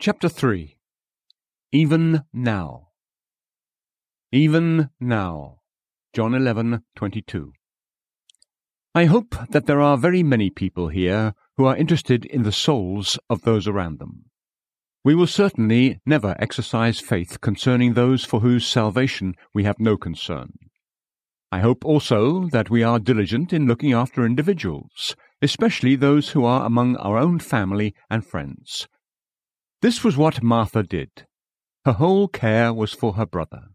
Chapter 3. Even Now. Even Now. John 11:22. I hope that there are very many people here who are interested in the souls of those around them. We will certainly never exercise faith concerning those for whose salvation we have no concern. I hope also that we are diligent in looking after individuals, especially those who are among our own family and friends. This was what Martha did. Her whole care was for her brother.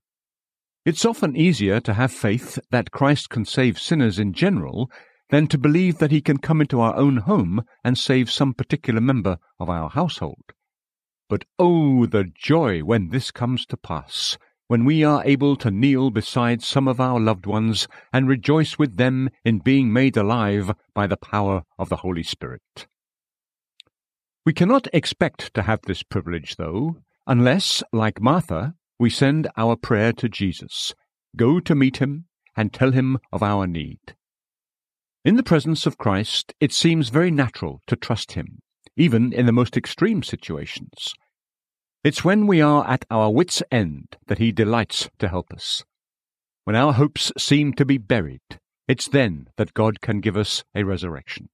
It's often easier to have faith that Christ can save sinners in general than to believe that he can come into our own home and save some particular member of our household. But oh, the joy when this comes to pass, when we are able to kneel beside some of our loved ones and rejoice with them in being made alive by the power of the Holy Spirit. We cannot expect to have this privilege, though, unless, like Martha, we send our prayer to Jesus, go to meet him, and tell him of our need. In the presence of Christ, it seems very natural to trust him, even in the most extreme situations. It's when we are at our wits' end that he delights to help us. When our hopes seem to be buried, it's then that God can give us a resurrection.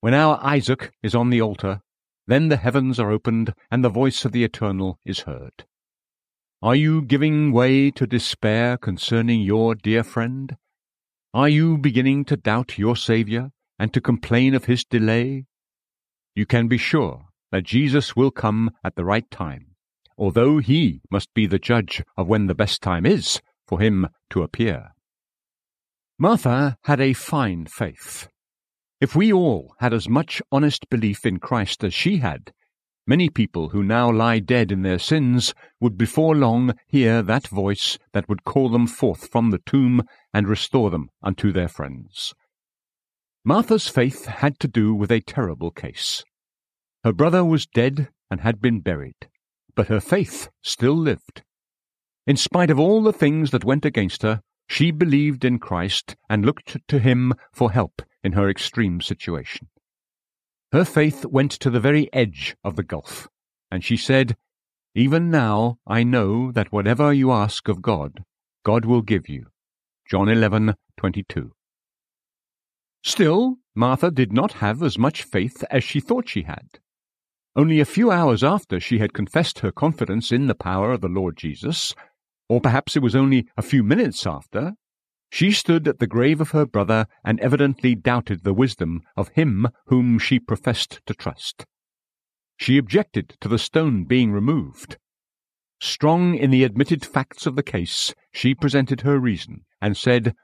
When our Isaac is on the altar, then the heavens are opened and the voice of the Eternal is heard. Are you giving way to despair concerning your dear friend? Are you beginning to doubt your Saviour and to complain of his delay? You can be sure that Jesus will come at the right time, although he must be the judge of when the best time is for him to appear. Martha had a fine faith. If we all had as much honest belief in Christ as she had, many people who now lie dead in their sins would before long hear that voice that would call them forth from the tomb and restore them unto their friends. Martha's faith had to do with a terrible case. Her brother was dead and had been buried, but her faith still lived. In spite of all the things that went against her, she believed in Christ and looked to him for help in her extreme situation. Her faith went to the very edge of the gulf, and she said, "Even now I know that whatever you ask of God, God will give you." John 11:22. Still, Martha did not have as much faith as she thought she had. Only a few hours after she had confessed her confidence in the power of the Lord Jesus, or perhaps it was only a few minutes after, she stood at the grave of her brother and evidently doubted the wisdom of him whom she professed to trust. She objected to the stone being removed. Strong in the admitted facts of the case, she presented her reason and said,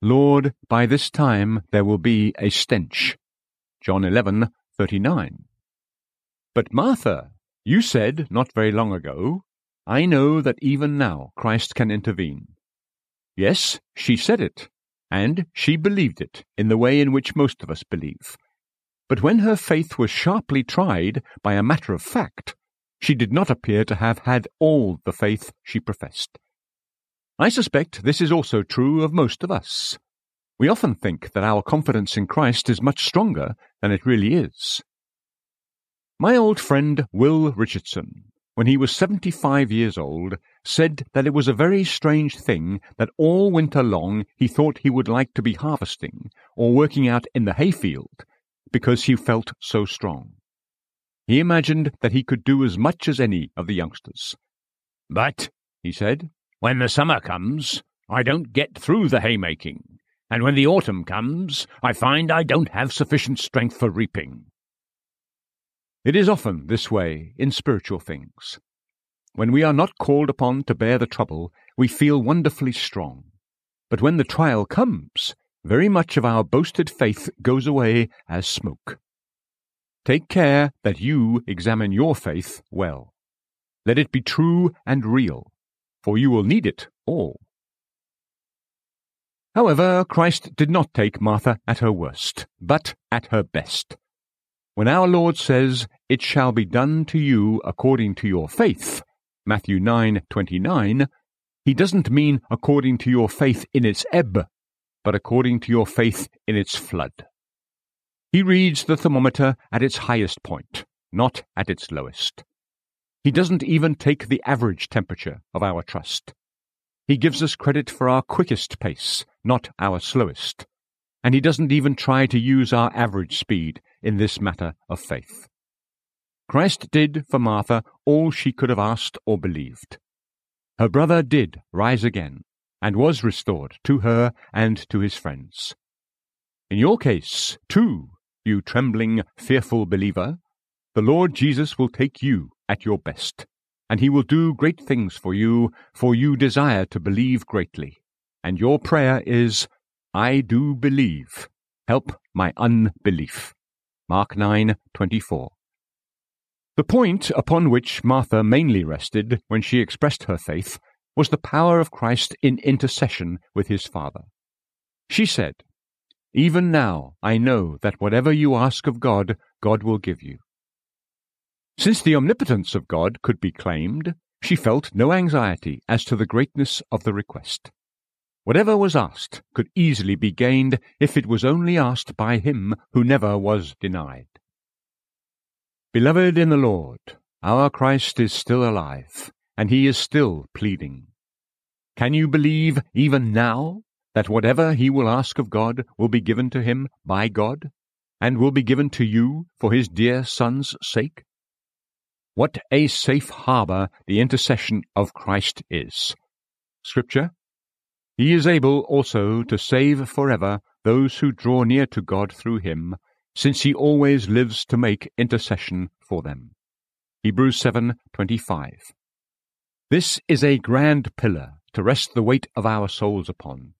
"Lord, by this time there will be a stench." John 11:39. "But Martha, you said not very long ago, 'I know that even now Christ can intervene.'" Yes, she said it, and she believed it in the way in which most of us believe. But when her faith was sharply tried by a matter of fact, she did not appear to have had all the faith she professed. I suspect this is also true of most of us. We often think that our confidence in Christ is much stronger than it really is. My old friend Will Richardson, when he was 75 years old, said that it was a very strange thing that all winter long he thought he would like to be harvesting or working out in the hayfield, because he felt so strong. He imagined that he could do as much as any of the youngsters. "But," he said, "when the summer comes, I don't get through the haymaking, and when the autumn comes, I find I don't have sufficient strength for reaping." It is often this way in spiritual things. When we are not called upon to bear the trouble, we feel wonderfully strong. But when the trial comes, very much of our boasted faith goes away as smoke. Take care that you examine your faith well. Let it be true and real, for you will need it all. However, Christ did not take Martha at her worst, but at her best. When our Lord says, "It shall be done to you according to your faith," Matthew 9:29, he doesn't mean according to your faith in its ebb, but according to your faith in its flood. He reads the thermometer at its highest point, not at its lowest. He doesn't even take the average temperature of our trust. He gives us credit for our quickest pace, not our slowest, and he doesn't even try to use our average speed in this matter of faith. Christ did for Martha all she could have asked or believed. Her brother did rise again, and was restored to her and to his friends. In your case, too, you trembling, fearful believer, the Lord Jesus will take you at your best, and he will do great things for you desire to believe greatly. And your prayer is, I do believe, help my unbelief. Mark 9:24. The point upon which Martha mainly rested when she expressed her faith was the power of Christ in intercession with his Father. She said, Even now I know that whatever you ask of God, God will give you. Since the omnipotence of God could be claimed, she felt no anxiety as to the greatness of the request. Whatever was asked could easily be gained if it was only asked by him who never was denied. Beloved in the Lord, our Christ is still alive, and he is still pleading. Can you believe even now that whatever he will ask of God will be given to him by God, and will be given to you for his dear Son's sake? What a safe harbour the intercession of Christ is. Scripture, He is able also to save forever those who draw near to God through him, since he always lives to make intercession for them. Hebrews 7:25. This is a grand pillar to rest the weight of our souls upon.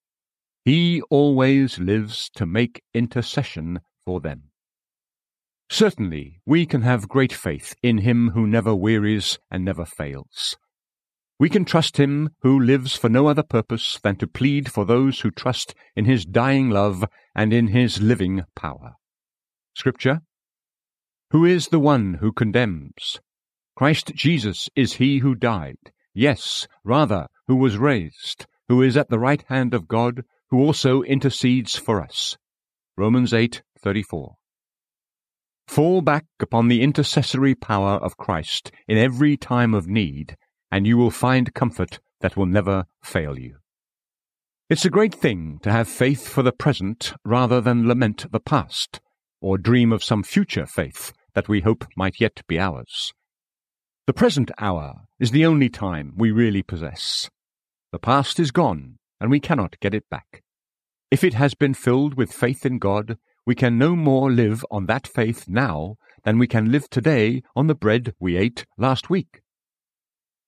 He always lives to make intercession for them. Certainly, we can have great faith in him who never wearies and never fails. We can trust him who lives for no other purpose than to plead for those who trust in his dying love and in his living power. Scripture, Who is the one who condemns? Christ Jesus is he who died, yes, rather, who was raised, who is at the right hand of God, who also intercedes for us. Romans 8:34. Fall back upon the intercessory power of Christ in every time of need, and you will find comfort that will never fail you. It's a great thing to have faith for the present rather than lament the past, or dream of some future faith that we hope might yet be ours. The present hour is the only time we really possess. The past is gone, and we cannot get it back. If it has been filled with faith in God, we can no more live on that faith now than we can live today on the bread we ate last week.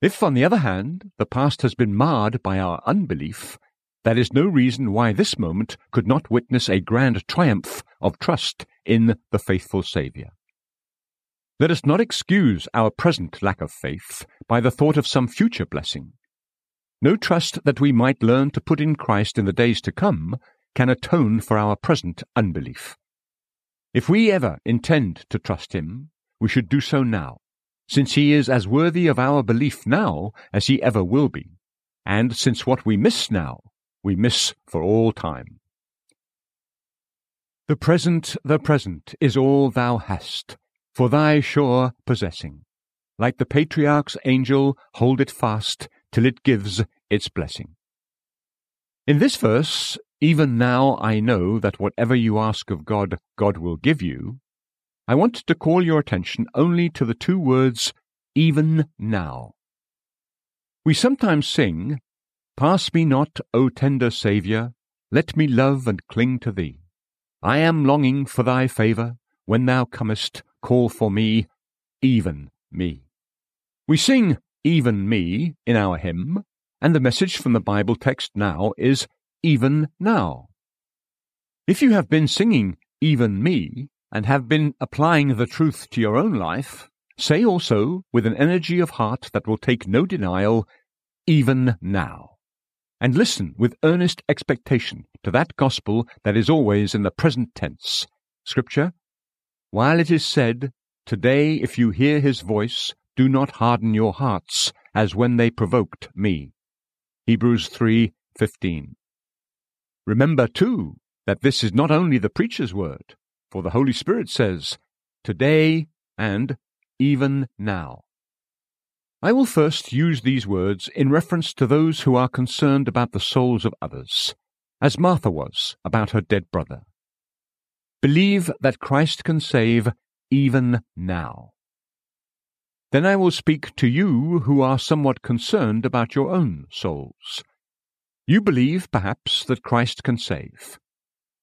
If, on the other hand, the past has been marred by our unbelief, that is no reason why this moment could not witness a grand triumph of trust in the faithful Saviour. Let us not excuse our present lack of faith by the thought of some future blessing. No trust that we might learn to put in Christ in the days to come can atone for our present unbelief. If we ever intend to trust him, we should do so now, since he is as worthy of our belief now as he ever will be, and since what we miss now we miss for all time. The present is all thou hast, for thy sure possessing. Like the patriarch's angel, hold it fast till it gives its blessing. In this verse, even now I know that whatever you ask of God, God will give you, I want to call your attention only to the two words, even now. We sometimes sing, Pass me not, O tender Saviour, let me love and cling to thee. I am longing for thy favour, when thou comest, call for me, even me. We sing even me in our hymn, and the message from the Bible text now is even now. If you have been singing even me, and have been applying the truth to your own life, say also, with an energy of heart that will take no denial, even now. And listen with earnest expectation to that gospel that is always in the present tense. Scripture, While it is said, Today if you hear his voice, do not harden your hearts, as when they provoked me. Hebrews 3:15. Remember, too, that this is not only the preacher's word, for the Holy Spirit says, Today and even now. I will first use these words in reference to those who are concerned about the souls of others, as Martha was about her dead brother. Believe that Christ can save even now. Then I will speak to you who are somewhat concerned about your own souls. You believe, perhaps, that Christ can save.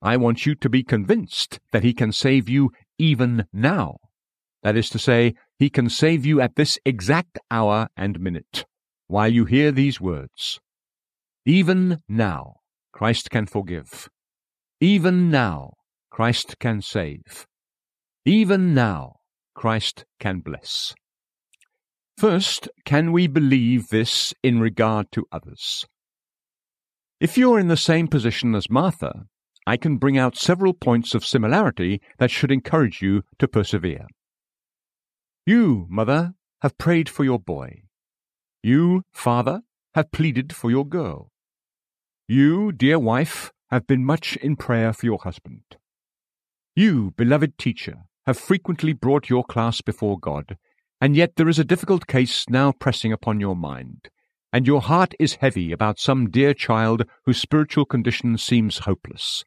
I want you to be convinced that He can save you even now. That is to say, He can save you at this exact hour and minute, while you hear these words. Even now, Christ can forgive. Even now, Christ can save. Even now, Christ can bless. First, can we believe this in regard to others? If you're in the same position as Martha, I can bring out several points of similarity that should encourage you to persevere. You, mother, have prayed for your boy. You, father, have pleaded for your girl. You, dear wife, have been much in prayer for your husband. You, beloved teacher, have frequently brought your class before God, and yet there is a difficult case now pressing upon your mind, and your heart is heavy about some dear child whose spiritual condition seems hopeless.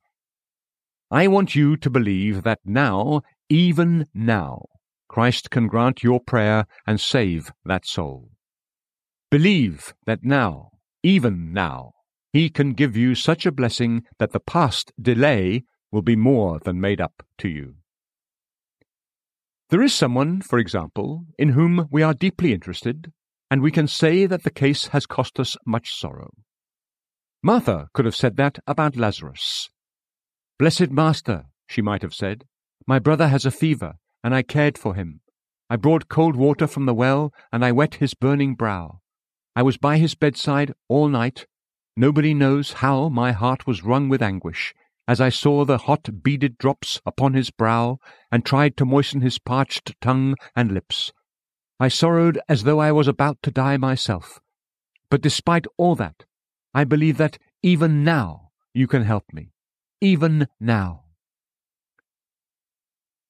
I want you to believe that now, even now, Christ can grant your prayer and save that soul. Believe that now, even now, He can give you such a blessing that the past delay will be more than made up to you. There is someone, for example, in whom we are deeply interested, and we can say that the case has cost us much sorrow. Martha could have said that about Lazarus. "Blessed Master," she might have said, "my brother has a fever, and I cared for him. I brought cold water from the well, and I wet his burning brow. I was by his bedside all night. Nobody knows how my heart was wrung with anguish, as I saw the hot beaded drops upon his brow, and tried to moisten his parched tongue and lips. I sorrowed as though I was about to die myself. But despite all that, I believe that even now you can help me. Even now."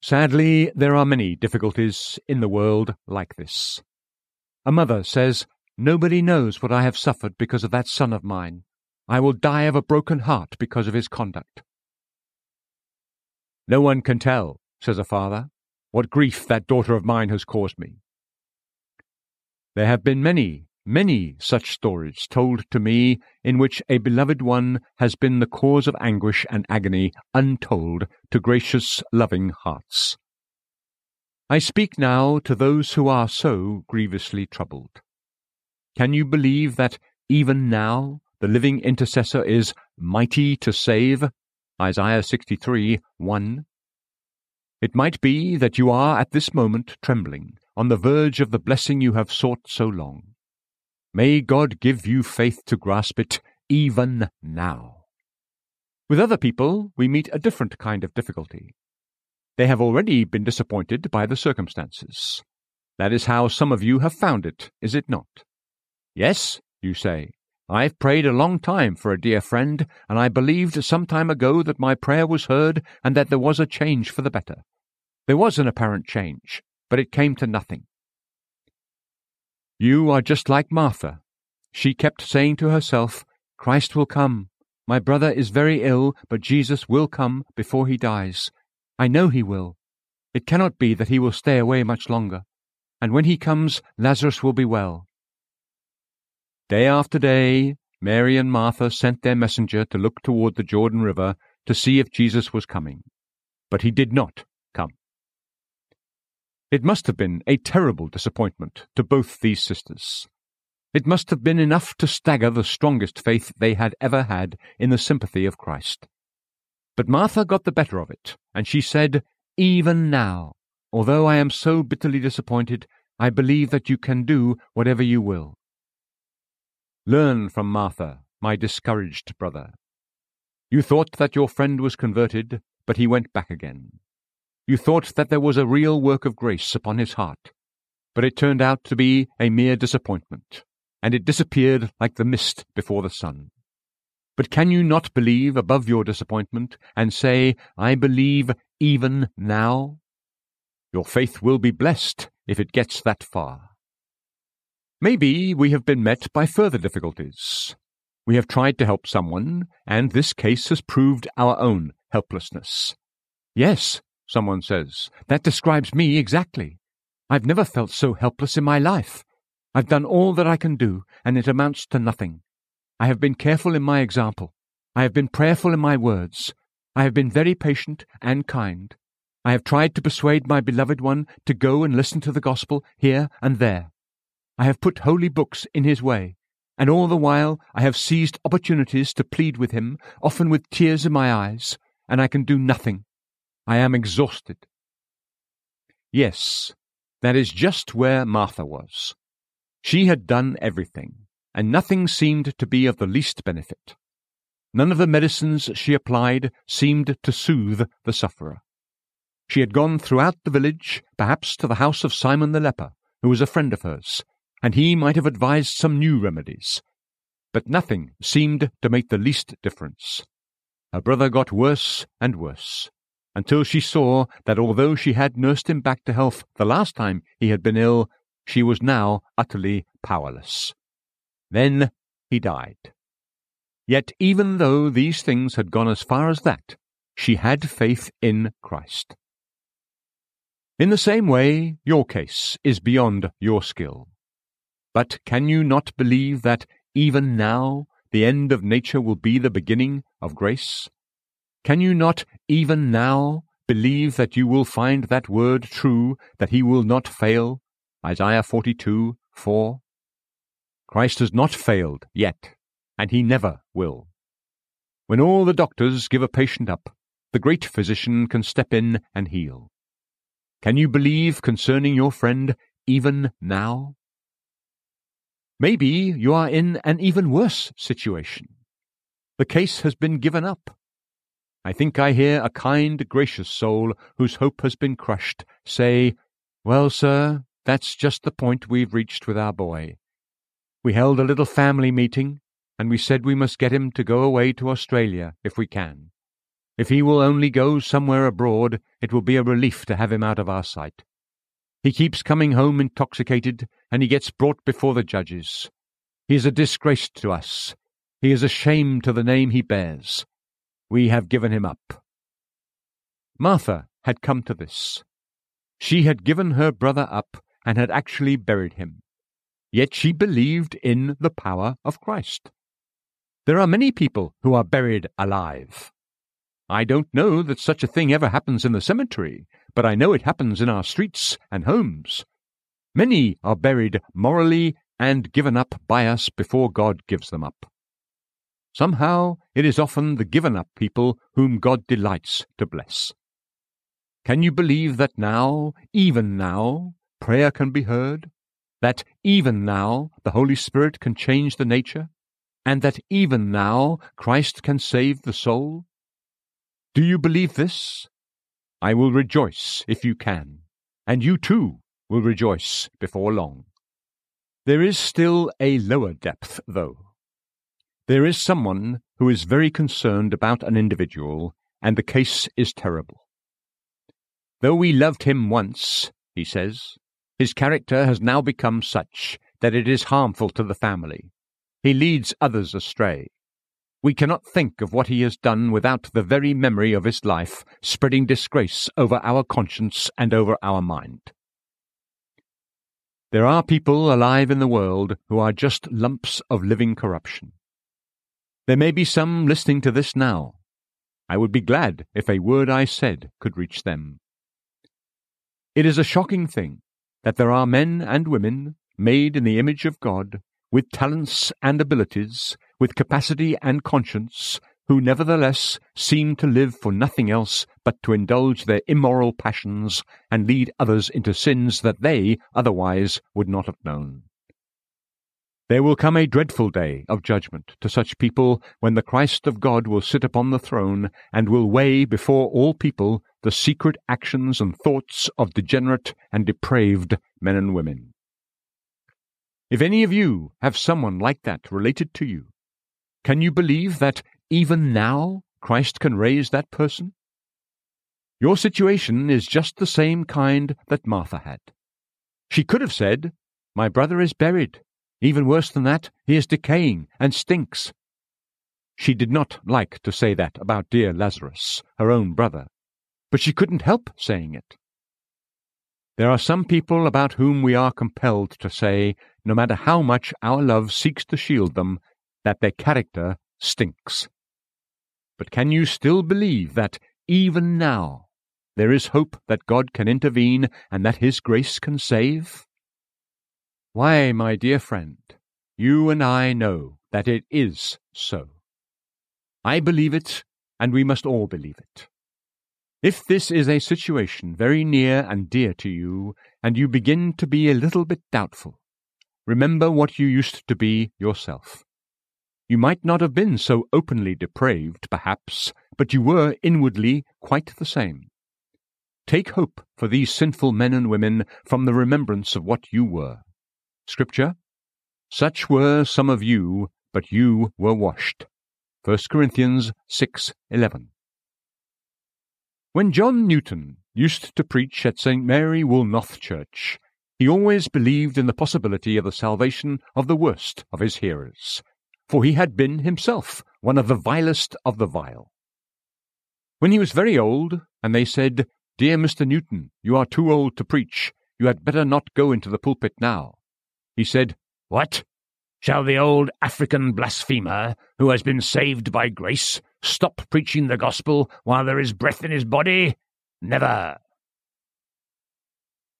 Sadly, there are many difficulties in the world like this. A mother says, "Nobody knows what I have suffered because of that son of mine. I will die of a broken heart because of his conduct." "No one can tell," says a father, "what grief that daughter of mine has caused me." There have been many, many such stories told to me in which a beloved one has been the cause of anguish and agony untold to gracious, loving hearts. I speak now to those who are so grievously troubled. Can you believe that even now the living intercessor is mighty to save? Isaiah 63, 1. It might be that you are at this moment trembling, on the verge of the blessing you have sought so long. May God give you faith to grasp it even now. With other people, we meet a different kind of difficulty. They have already been disappointed by the circumstances. That is how some of you have found it, is it not? "Yes," you say, "I've prayed a long time for a dear friend, and I believed some time ago that my prayer was heard and that there was a change for the better. There was an apparent change, but it came to nothing." You are just like Martha. She kept saying to herself, "Christ will come. My brother is very ill, but Jesus will come before he dies. I know he will. It cannot be that he will stay away much longer. And when he comes, Lazarus will be well." Day after day, Mary and Martha sent their messenger to look toward the Jordan River to see if Jesus was coming. But he did not come. It must have been a terrible disappointment to both these sisters. It must have been enough to stagger the strongest faith they had ever had in the sympathy of Christ. But Martha got the better of it, and she said, "Even now, although I am so bitterly disappointed, I believe that you can do whatever you will." Learn from Martha, my discouraged brother. You thought that your friend was converted, but he went back again. You thought that there was a real work of grace upon his heart, but it turned out to be a mere disappointment, and it disappeared like the mist before the sun. But can you not believe above your disappointment and say, "I believe even now"? Your faith will be blessed if it gets that far. Maybe we have been met by further difficulties. We have tried to help someone, and this case has proved our own helplessness. Yes, someone says, that describes me exactly. I've never felt so helpless in my life. I've done all that I can do, and it amounts to nothing. I have been careful in my example. I have been prayerful in my words. I have been very patient and kind. I have tried to persuade my beloved one to go and listen to the gospel here and there. I have put holy books in his way, and all the while I have seized opportunities to plead with him, often with tears in my eyes, and I can do nothing. I am exhausted. Yes, that is just where Martha was. She had done everything, and nothing seemed to be of the least benefit. None of the medicines she applied seemed to soothe the sufferer. She had gone throughout the village, perhaps to the house of Simon the leper, who was a friend of hers, and he might have advised some new remedies. But nothing seemed to make the least difference. Her brother got worse and worse, until she saw that although she had nursed him back to health the last time he had been ill, she was now utterly powerless. Then he died. Yet even though these things had gone as far as that, she had faith in Christ. In the same way, your case is beyond your skill. But can you not believe that even now the end of nature will be the beginning of grace? Can you not even now believe that you will find that word true, that he will not fail? Isaiah 42:4. Christ has not failed yet, and he never will. When all the doctors give a patient up, the great physician can step in and heal. Can you believe concerning your friend even now? Maybe you are in an even worse situation. The case has been given up. I think I hear a kind, gracious soul whose hope has been crushed say, "Well, sir, that's just the point we've reached with our boy. We held a little family meeting, and we said we must get him to go away to Australia if we can. If he will only go somewhere abroad, it will be a relief to have him out of our sight. He keeps coming home intoxicated, and he gets brought before the judges. He is a disgrace to us. He is a shame to the name he bears. We have given him up." Martha had come to this. She had given her brother up and had actually buried him. Yet she believed in the power of Christ. There are many people who are buried alive. I don't know that such a thing ever happens in the cemetery, but I know it happens in our streets and homes. Many are buried morally and given up by us before God gives them up. Somehow it is often the given-up people whom God delights to bless. Can you believe that now, even now, prayer can be heard? That even now the Holy Spirit can change the nature? And that even now Christ can save the soul? Do you believe this? I will rejoice if you can, and you too will rejoice before long. There is still a lower depth, though. There is someone who is very concerned about an individual, and the case is terrible. "Though we loved him once," he says, "his character has now become such that it is harmful to the family. He leads others astray. We cannot think of what he has done without the very memory of his life spreading disgrace over our conscience and over our mind." There are people alive in the world who are just lumps of living corruption. There may be some listening to this now. I would be glad if a word I said could reach them. It is a shocking thing that there are men and women made in the image of God, with talents and abilities, with capacity and conscience, who nevertheless seem to live for nothing else but to indulge their immoral passions and lead others into sins that they otherwise would not have known. There will come a dreadful day of judgment to such people when the Christ of God will sit upon the throne and will weigh before all people the secret actions and thoughts of degenerate and depraved men and women. If any of you have someone like that related to you, can you believe that even now Christ can raise that person? Your situation is just the same kind that Martha had. She could have said, "My brother is buried, Even worse than that, he is decaying and stinks. She did not like to say that about dear Lazarus, her own brother, but she couldn't help saying it. There are some people about whom we are compelled to say, no matter how much our love seeks to shield them, that their character stinks. But can you still believe that, even now, there is hope that God can intervene and that His grace can save? Why, my dear friend, you and I know that it is so. I believe it, and we must all believe it. If this is a situation very near and dear to you, and you begin to be a little bit doubtful, remember what you used to be yourself. You might not have been so openly depraved, perhaps, but you were inwardly quite the same. Take hope for these sinful men and women from the remembrance of what you were. Scripture, "Such were some of you, but you were washed." 1 Corinthians 6:11. When John Newton used to preach at St. Mary Woolnoth Church, he always believed in the possibility of the salvation of the worst of his hearers, for he had been himself one of the vilest of the vile. When he was very old, and they said, "Dear Mr. Newton, you are too old to preach. You had better not go into the pulpit now," he said, "What? Shall the old African blasphemer, who has been saved by grace, stop preaching the gospel while there is breath in his body? Never!"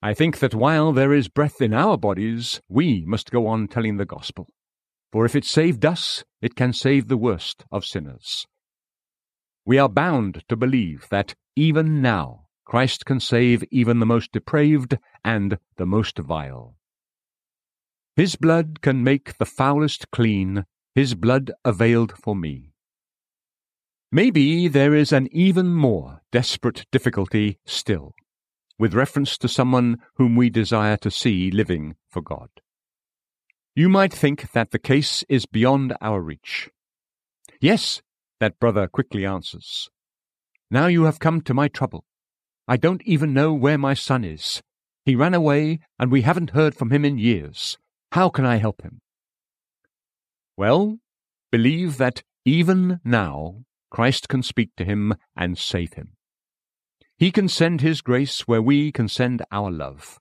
I think that while there is breath in our bodies, we must go on telling the gospel. For if it saved us, it can save the worst of sinners. We are bound to believe that even now Christ can save even the most depraved and the most vile. His blood can make the foulest clean. His blood availed for me. Maybe there is an even more desperate difficulty still, with reference to someone whom we desire to see living for God. You might think that the case is beyond our reach. "Yes," that brother quickly answers. "Now you have come to my trouble. I don't even know where my son is. He ran away, and we haven't heard from him in years. How can I help him?" Well, believe that even now Christ can speak to him and save him. He can send His grace where we can send our love.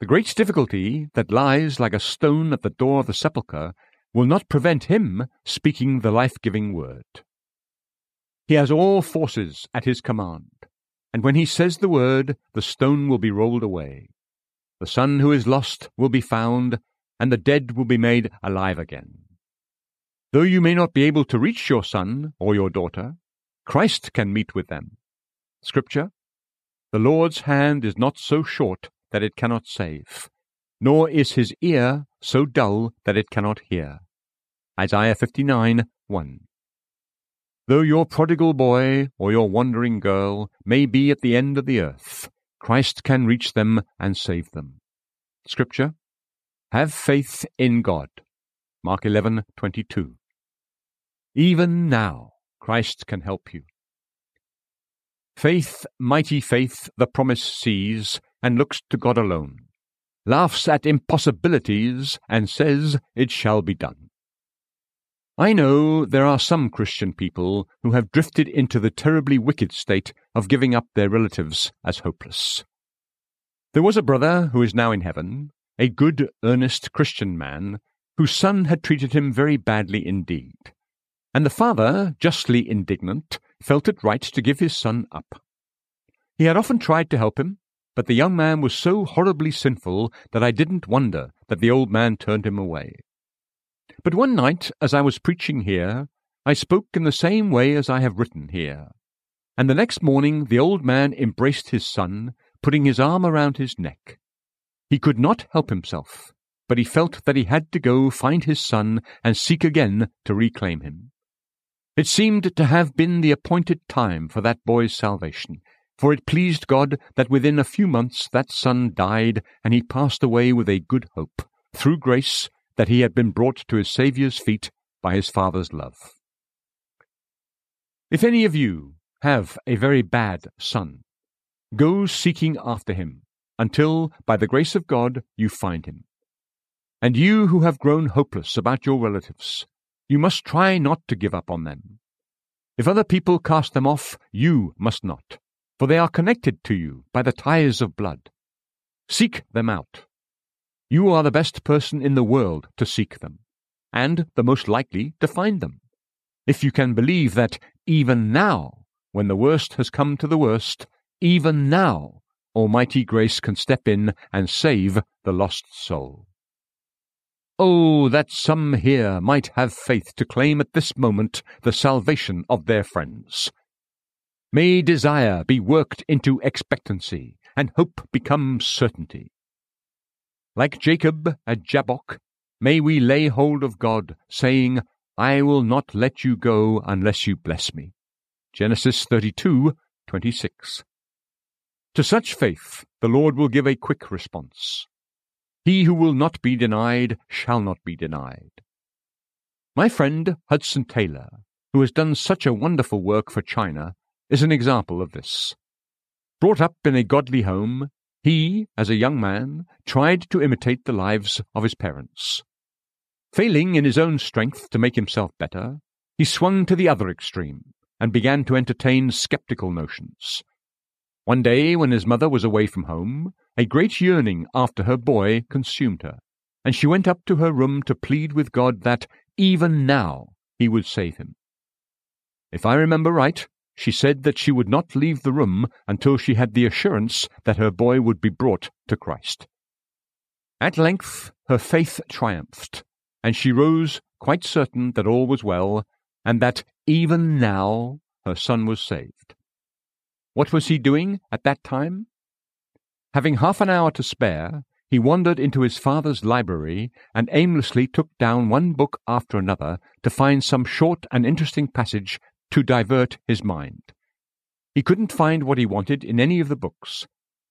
The great difficulty that lies like a stone at the door of the sepulchre will not prevent Him speaking the life-giving word. He has all forces at His command, and when He says the word, the stone will be rolled away. The son who is lost will be found, and the dead will be made alive again. Though you may not be able to reach your son or your daughter, Christ can meet with them. Scripture, "The Lord's hand is not so short that it cannot save, nor is His ear so dull that it cannot hear." Isaiah 59:1. Though your prodigal boy or your wandering girl may be at the end of the earth, Christ can reach them and save them. Scripture, "Have faith in God." Mark 11:22. Even now, Christ can help you. Faith, mighty faith, the promise sees and looks to God alone, laughs at impossibilities and says, "It shall be done." I know there are some Christian people who have drifted into the terribly wicked state of giving up their relatives as hopeless. There was a brother who is now in heaven, a good, earnest Christian man, whose son had treated him very badly indeed, and the father, justly indignant, felt it right to give his son up. He had often tried to help him, but the young man was so horribly sinful that I didn't wonder that the old man turned him away. But one night, as I was preaching here, I spoke in the same way as I have written here, and the next morning the old man embraced his son, putting his arm around his neck. He could not help himself, but he felt that he had to go find his son and seek again to reclaim him. It seemed to have been the appointed time for that boy's salvation, for it pleased God that within a few months that son died and he passed away with a good hope, through grace, that he had been brought to his Saviour's feet by his Father's love. If any of you have a very bad son, go seeking after him until, by the grace of God, you find him. And you who have grown hopeless about your relatives, you must try not to give up on them. If other people cast them off, you must not, for they are connected to you by the ties of blood. Seek them out. You are the best person in the world to seek them, and the most likely to find them, if you can believe that even now, when the worst has come to the worst, even now Almighty grace can step in and save the lost soul. Oh, that some here might have faith to claim at this moment the salvation of their friends. May desire be worked into expectancy, and hope become certainty. Like Jacob at Jabbok, may we lay hold of God, saying, I will not let you go unless you bless me. Genesis 32:26. To such faith the Lord will give a quick response. He who will not be denied shall not be denied. My friend Hudson Taylor, who has done such a wonderful work for China, is an example of this. Brought up in a godly home, he, as a young man, tried to imitate the lives of his parents. Failing in his own strength to make himself better, he swung to the other extreme and began to entertain skeptical notions. One day, when his mother was away from home, a great yearning after her boy consumed her, and she went up to her room to plead with God that even now he would save him. If I remember right, she said that she would not leave the room until she had the assurance that her boy would be brought to Christ. At length her faith triumphed, and she rose quite certain that all was well, and that even now her son was saved. What was he doing at that time? Having half an hour to spare, he wandered into his father's library and aimlessly took down one book after another to find some short and interesting passage to divert his mind. He couldn't find what he wanted in any of the books,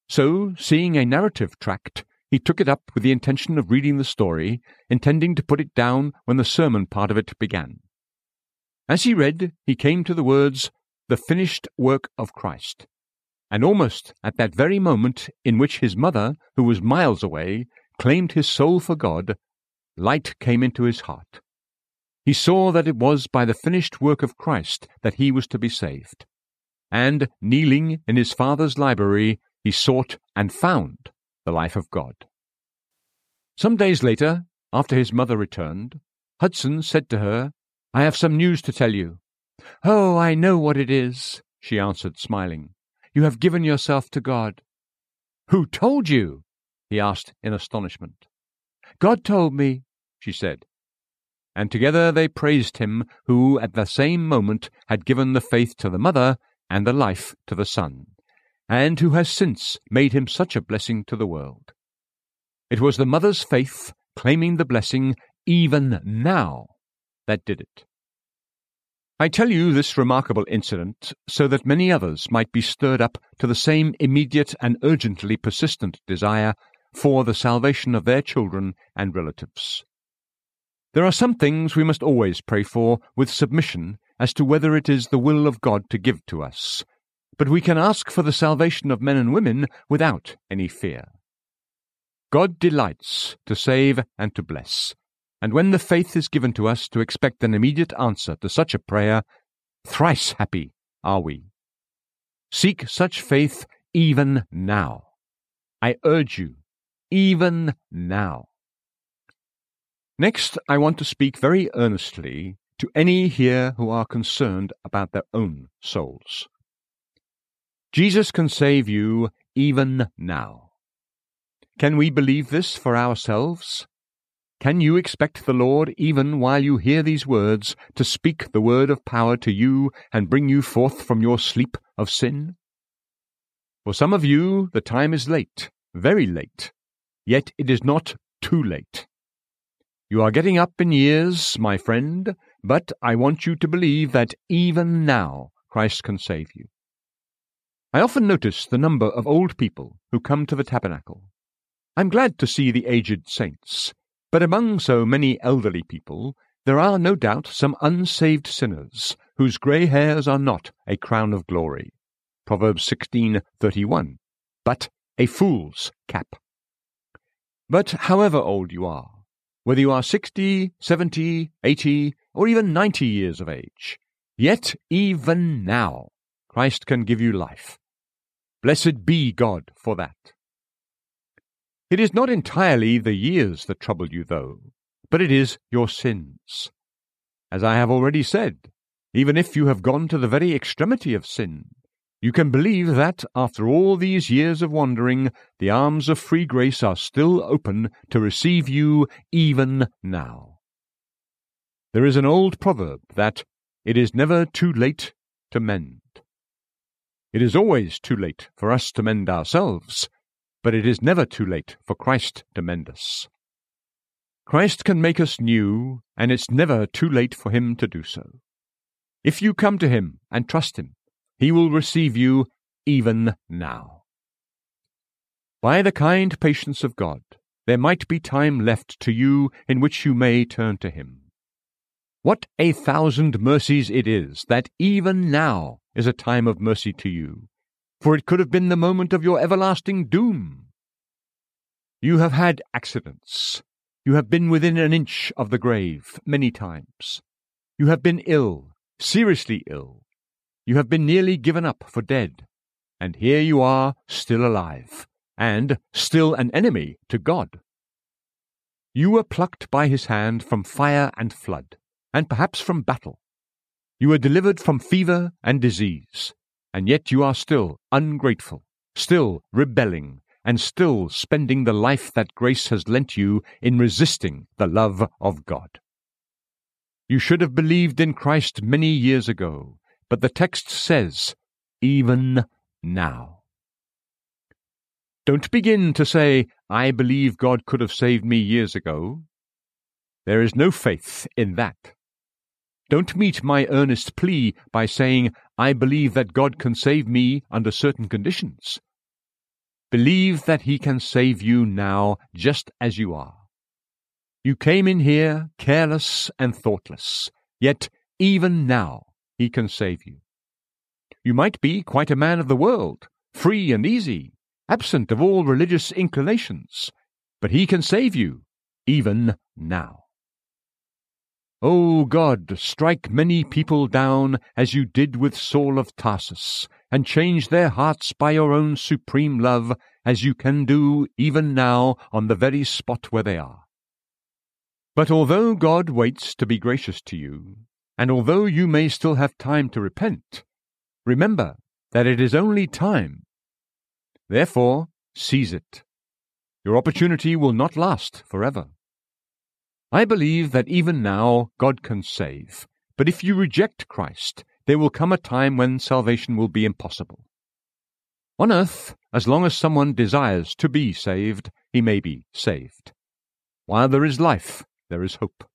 so, seeing a narrative tract, he took it up with the intention of reading the story, intending to put it down when the sermon part of it began. As he read, he came to the words, "The finished work of Christ," and almost at that very moment in which his mother, who was miles away, claimed his soul for God, light came into his heart. He saw that it was by the finished work of Christ that he was to be saved, and, kneeling in his father's library, he sought and found the life of God. Some days later, after his mother returned, Hudson said to her, "I have some news to tell you." "Oh, I know what it is," she answered, smiling. "You have given yourself to God." "Who told you?" he asked in astonishment. "God told me," she said. And together they praised him who at the same moment had given the faith to the mother and the life to the son, and who has since made him such a blessing to the world. It was the mother's faith, claiming the blessing even now, that did it. I tell you this remarkable incident so that many others might be stirred up to the same immediate and urgently persistent desire for the salvation of their children and relatives. There are some things we must always pray for with submission as to whether it is the will of God to give to us, but we can ask for the salvation of men and women without any fear. God delights to save and to bless. And when the faith is given to us to expect an immediate answer to such a prayer, thrice happy are we. Seek such faith even now. I urge you, even now. Next, I want to speak very earnestly to any here who are concerned about their own souls. Jesus can save you even now. Can we believe this for ourselves? Can you expect the Lord, even while you hear these words, to speak the word of power to you and bring you forth from your sleep of sin? For some of you, the time is late, very late, yet it is not too late. You are getting up in years, my friend, but I want you to believe that even now Christ can save you. I often notice the number of old people who come to the tabernacle. I'm glad to see the aged saints. But among so many elderly people, there are no doubt some unsaved sinners whose grey hairs are not a crown of glory, Proverbs 16:31, but a fool's cap. But however old you are, whether you are 60, 70, 80, or even 90 years of age. Yet even now, Christ can give you life. Blessed be God for that. It is not entirely the years that trouble you, though, but it is your sins. As I have already said, even if you have gone to the very extremity of sin, you can believe that, after all these years of wandering, the arms of free grace are still open to receive you even now. There is an old proverb that it is never too late to mend. It is always too late for us to mend ourselves, but it is never too late for Christ to mend us. Christ can make us new, and it's never too late for Him to do so. If you come to Him and trust Him, He will receive you even now. By the kind patience of God, there might be time left to you in which you may turn to Him. What 1,000 mercies it is that even now is a time of mercy to you, for it could have been the moment of your everlasting doom. You have had accidents. You have been within an inch of the grave many times. You have been ill, seriously ill. You have been nearly given up for dead. And here you are, still alive, and still an enemy to God. You were plucked by His hand from fire and flood, and perhaps from battle. You were delivered from fever and disease, and yet you are still ungrateful, still rebelling, and still spending the life that grace has lent you in resisting the love of God. You should have believed in Christ many years ago, but the text says, even now. Don't begin to say, I believe God could have saved me years ago. There is no faith in that. Don't meet my earnest plea by saying, I believe that God can save me under certain conditions. Believe that He can save you now just as you are. You came in here careless and thoughtless, yet even now He can save you. You might be quite a man of the world, free and easy, absent of all religious inclinations, but He can save you even now. O God, strike many people down as you did with Saul of Tarsus, and change their hearts by your own supreme love, as you can do even now on the very spot where they are. But although God waits to be gracious to you, and although you may still have time to repent, remember that it is only time. Therefore, seize it. Your opportunity will not last forever. I believe that even now God can save, but if you reject Christ, there will come a time when salvation will be impossible. On earth, as long as someone desires to be saved, he may be saved. While there is life, there is hope.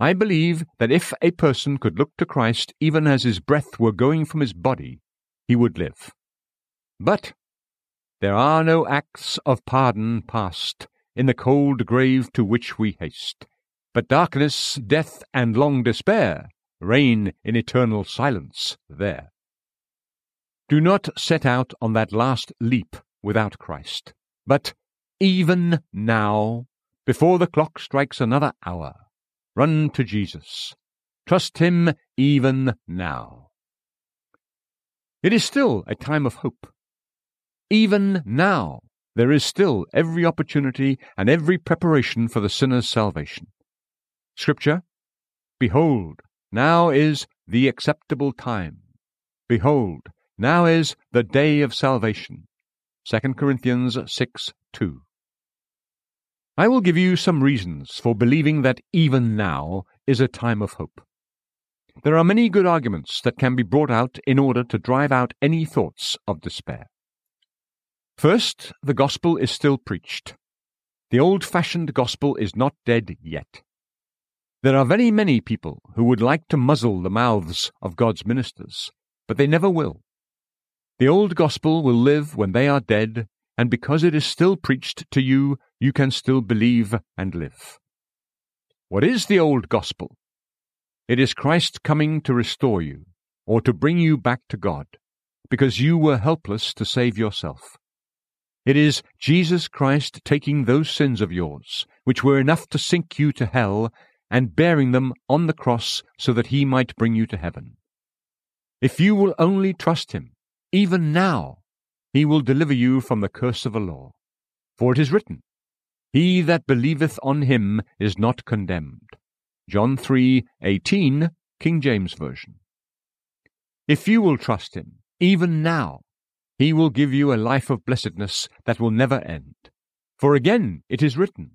I believe that if a person could look to Christ even as his breath were going from his body, he would live. But there are no acts of pardon past in the cold grave to which we haste, but darkness, death, and long despair reign in eternal silence there. Do not set out on that last leap without Christ, but even now, before the clock strikes another hour, run to Jesus. Trust Him even now. It is still a time of hope. Even now, there is still every opportunity and every preparation for the sinner's salvation. Scripture, behold, now is the acceptable time. Behold, now is the day of salvation. 2 Corinthians 6:2. I will give you some reasons for believing that even now is a time of hope. There are many good arguments that can be brought out in order to drive out any thoughts of despair. First, the gospel is still preached. The old-fashioned gospel is not dead yet. There are very many people who would like to muzzle the mouths of God's ministers, but they never will. The old gospel will live when they are dead, and because it is still preached to you, you can still believe and live. What is the old gospel? It is Christ coming to restore you, or to bring you back to God, because you were helpless to save yourself. It is Jesus Christ taking those sins of yours which were enough to sink you to hell, and bearing them on the cross so that he might bring you to heaven. If you will only trust him, even now, he will deliver you from the curse of the law. For it is written, He that believeth on him is not condemned. John 3:18, King James Version. If you will trust him, even now, he will give you a life of blessedness that will never end. For again it is written,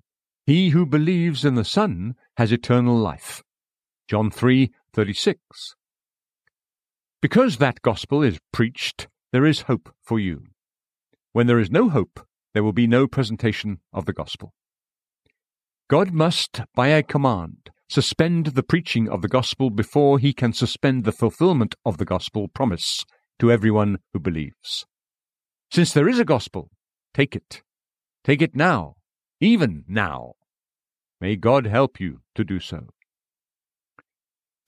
He who believes in the Son has eternal life. John 3:36. Because that gospel is preached, there is hope for you. When there is no hope, there will be no presentation of the gospel. God must, by a command, suspend the preaching of the gospel before he can suspend the fulfillment of the gospel promise to everyone who believes. Since there is a gospel, take it. Take it now, even now. May God help you to do so.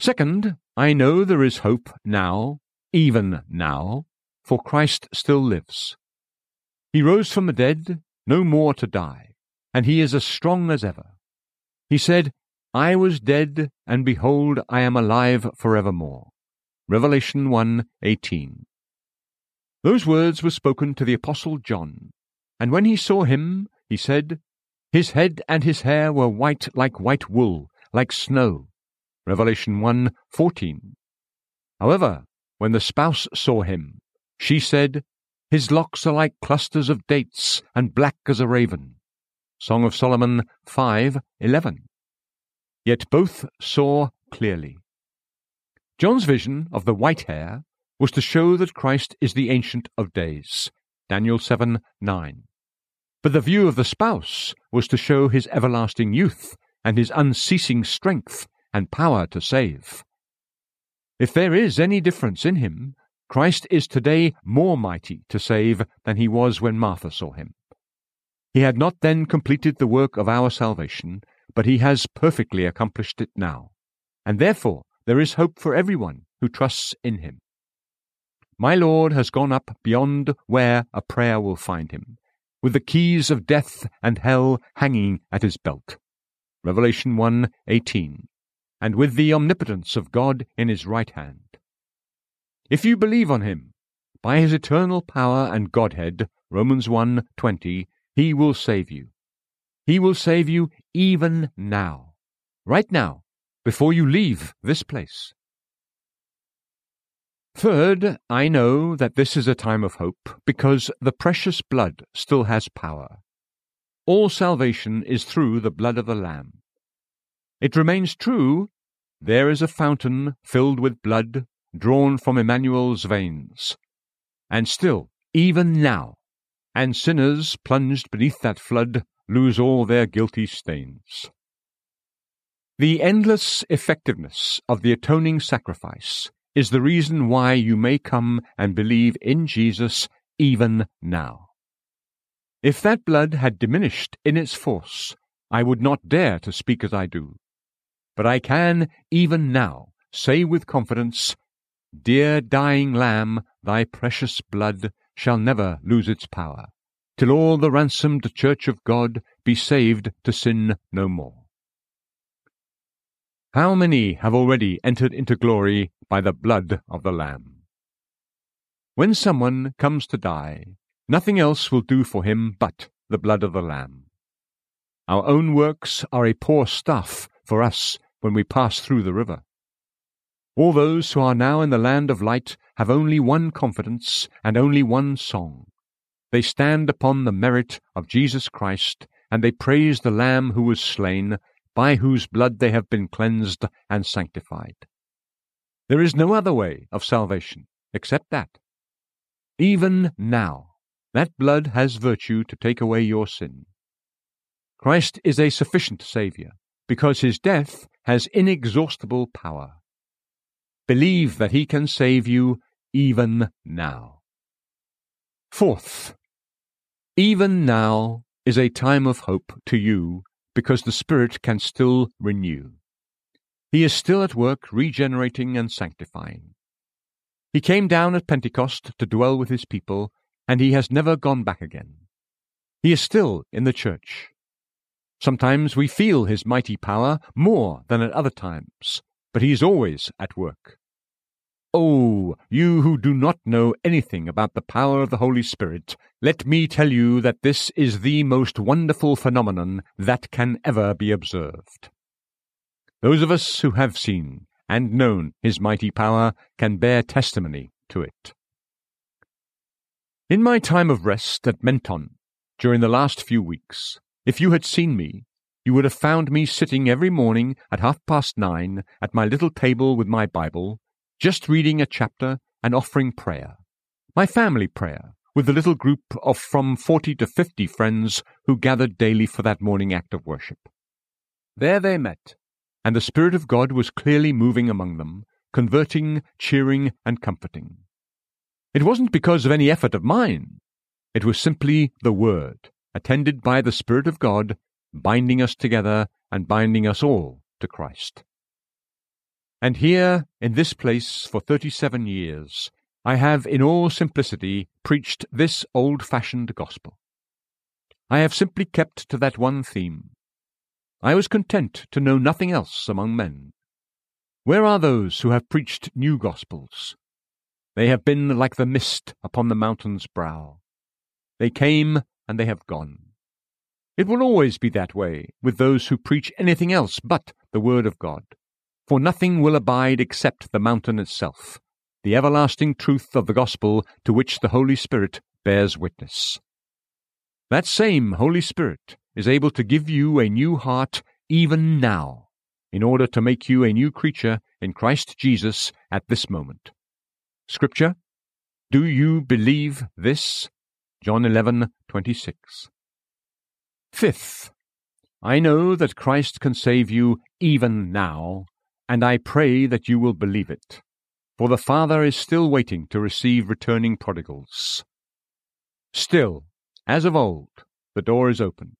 Second, I know there is hope now, even now, for Christ still lives. He rose from the dead, no more to die, and he is as strong as ever. He said, I was dead, and behold, I am alive forevermore. Revelation 1:18. Those words were spoken to the Apostle John, and when he saw him, he said, His head and his hair were white wool, like snow. Revelation 1:14. However, when the spouse saw him, she said, His locks are like clusters of dates and black as a raven. Song of Solomon 5:11. Yet both saw clearly. John's vision of the white hair was to show that Christ is the Ancient of Days. Daniel 7:9. But the view of the spouse was to show his everlasting youth and his unceasing strength and power to save. If there is any difference in him, Christ is today more mighty to save than he was when Martha saw him. He had not then completed the work of our salvation, but he has perfectly accomplished it now, and therefore there is hope for everyone who trusts in him. My Lord has gone up beyond where a prayer will find him, with the keys of death and hell hanging at his belt. Revelation 1:18, and with the omnipotence of God in his right hand. If you believe on him, by his eternal power and Godhead, Romans 1:20, he will save you. He will save you even now, right now, before you leave this place. Third, I know that this is a time of hope because the precious blood still has power. All salvation is through the blood of the Lamb. It remains true, there is a fountain filled with blood drawn from Emmanuel's veins. And still, even now, and sinners plunged beneath that flood lose all their guilty stains. The endless effectiveness of the atoning sacrifice is the reason why you may come and believe in Jesus even now. If that blood had diminished in its force, I would not dare to speak as I do. But I can, even now, say with confidence, Dear dying Lamb, thy precious blood shall never lose its power, till all the ransomed Church of God be saved to sin no more. How many have already entered into glory by the blood of the Lamb? When someone comes to die, nothing else will do for him but the blood of the Lamb. Our own works are a poor staff for us when we pass through the river. All those who are now in the land of light have only one confidence and only one song. They stand upon the merit of Jesus Christ, and they praise the Lamb who was slain, by whose blood they have been cleansed and sanctified. There is no other way of salvation except that. Even now, that blood has virtue to take away your sin. Christ is a sufficient Saviour, because his death has inexhaustible power. Believe that he can save you even now. Fourth, even now is a time of hope to you because the Spirit can still renew. He is still at work regenerating and sanctifying. He came down at Pentecost to dwell with his people, and he has never gone back again. He is still in the church. Sometimes we feel his mighty power more than at other times, but he is always at work. Oh, you who do not know anything about the power of the Holy Spirit, let me tell you that this is the most wonderful phenomenon that can ever be observed. Those of us who have seen and known his mighty power can bear testimony to it. In my time of rest at Menton, during the last few weeks, if you had seen me, you would have found me sitting every morning at 9:30 at my little table with my Bible, just reading a chapter and offering prayer, my family prayer, with the little group of from 40 to 50 friends who gathered daily for that morning act of worship. There they met, and the Spirit of God was clearly moving among them, converting, cheering, and comforting. It wasn't because of any effort of mine. It was simply the Word, attended by the Spirit of God, binding us together and binding us all to Christ. And here, in this place, for 37 years, I have in all simplicity preached this old-fashioned gospel. I have simply kept to that one theme. I was content to know nothing else among men. Where are those who have preached new gospels? They have been like the mist upon the mountain's brow. They came and they have gone. It will always be that way with those who preach anything else but the Word of God. For nothing will abide except the mountain itself, the everlasting truth of the gospel to which the Holy Spirit bears witness. That same Holy Spirit is able to give you a new heart even now, in order to make you a new creature in Christ Jesus at this moment. Scripture, do you believe this? John 11:26. Fifth, I know that Christ can save you even now, and I pray that you will believe it, for the Father is still waiting to receive returning prodigals. Still, as of old, the door is open,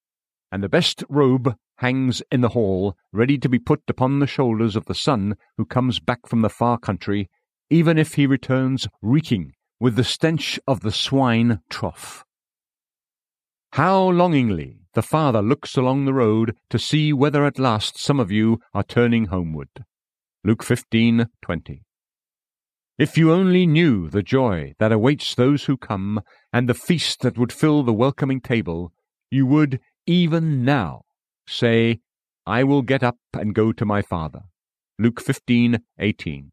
and the best robe hangs in the hall, ready to be put upon the shoulders of the son who comes back from the far country, even if he returns reeking with the stench of the swine trough. How longingly the Father looks along the road to see whether at last some of you are turning homeward. Luke 15:20. If you only knew the joy that awaits those who come, and the feast that would fill the welcoming table, you would, even now, say, I will get up and go to my Father. Luke 15:18.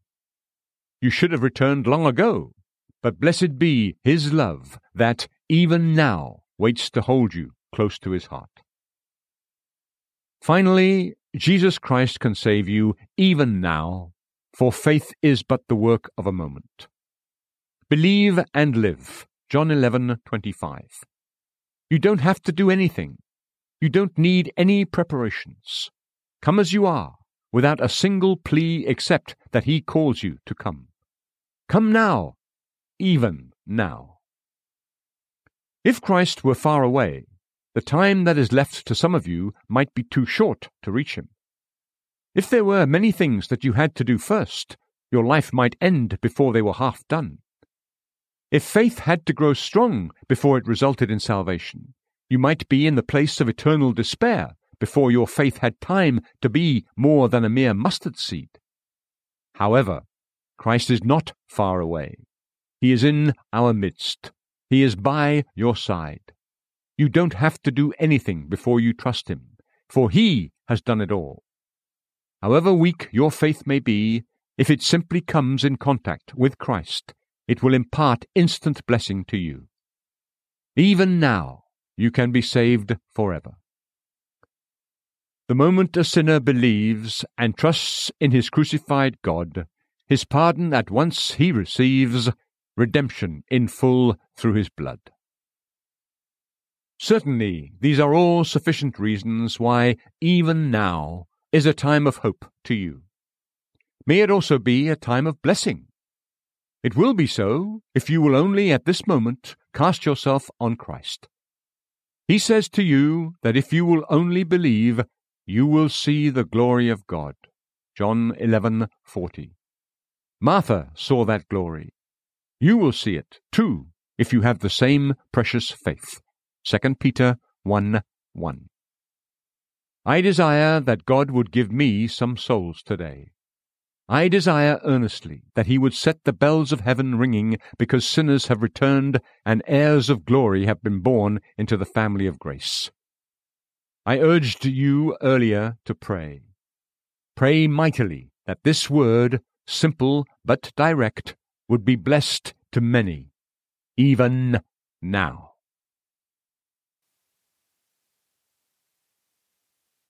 You should have returned long ago, but blessed be his love that, even now, waits to hold you close to his heart. Finally, Jesus Christ can save you even now, for faith is but the work of a moment. Believe and live, John 11:25. You don't have to do anything. You don't need any preparations. Come as you are, without a single plea except that he calls you to come. Come now, even now. If Christ were far away, the time that is left to some of you might be too short to reach him. If there were many things that you had to do first, your life might end before they were half done. If faith had to grow strong before it resulted in salvation, you might be in the place of eternal despair before your faith had time to be more than a mere mustard seed. However, Christ is not far away. He is in our midst. He is by your side. You don't have to do anything before you trust him, for he has done it all. However weak your faith may be, if it simply comes in contact with Christ, it will impart instant blessing to you. Even now, you can be saved forever. The moment a sinner believes and trusts in his crucified God, his pardon at once he receives, redemption in full through his blood. Certainly, these are all sufficient reasons why even now is a time of hope to you. May it also be a time of blessing. It will be so if you will only at this moment cast yourself on Christ. He says to you that if you will only believe, you will see the glory of God. John 11:40. Martha saw that glory. You will see it, too, if you have the same precious faith. 2 Peter 1:1. I desire that God would give me some souls today. I desire earnestly that he would set the bells of heaven ringing because sinners have returned and heirs of glory have been born into the family of grace. I urged you earlier to pray. Pray mightily that this word, simple but direct, would be blessed to many, even now.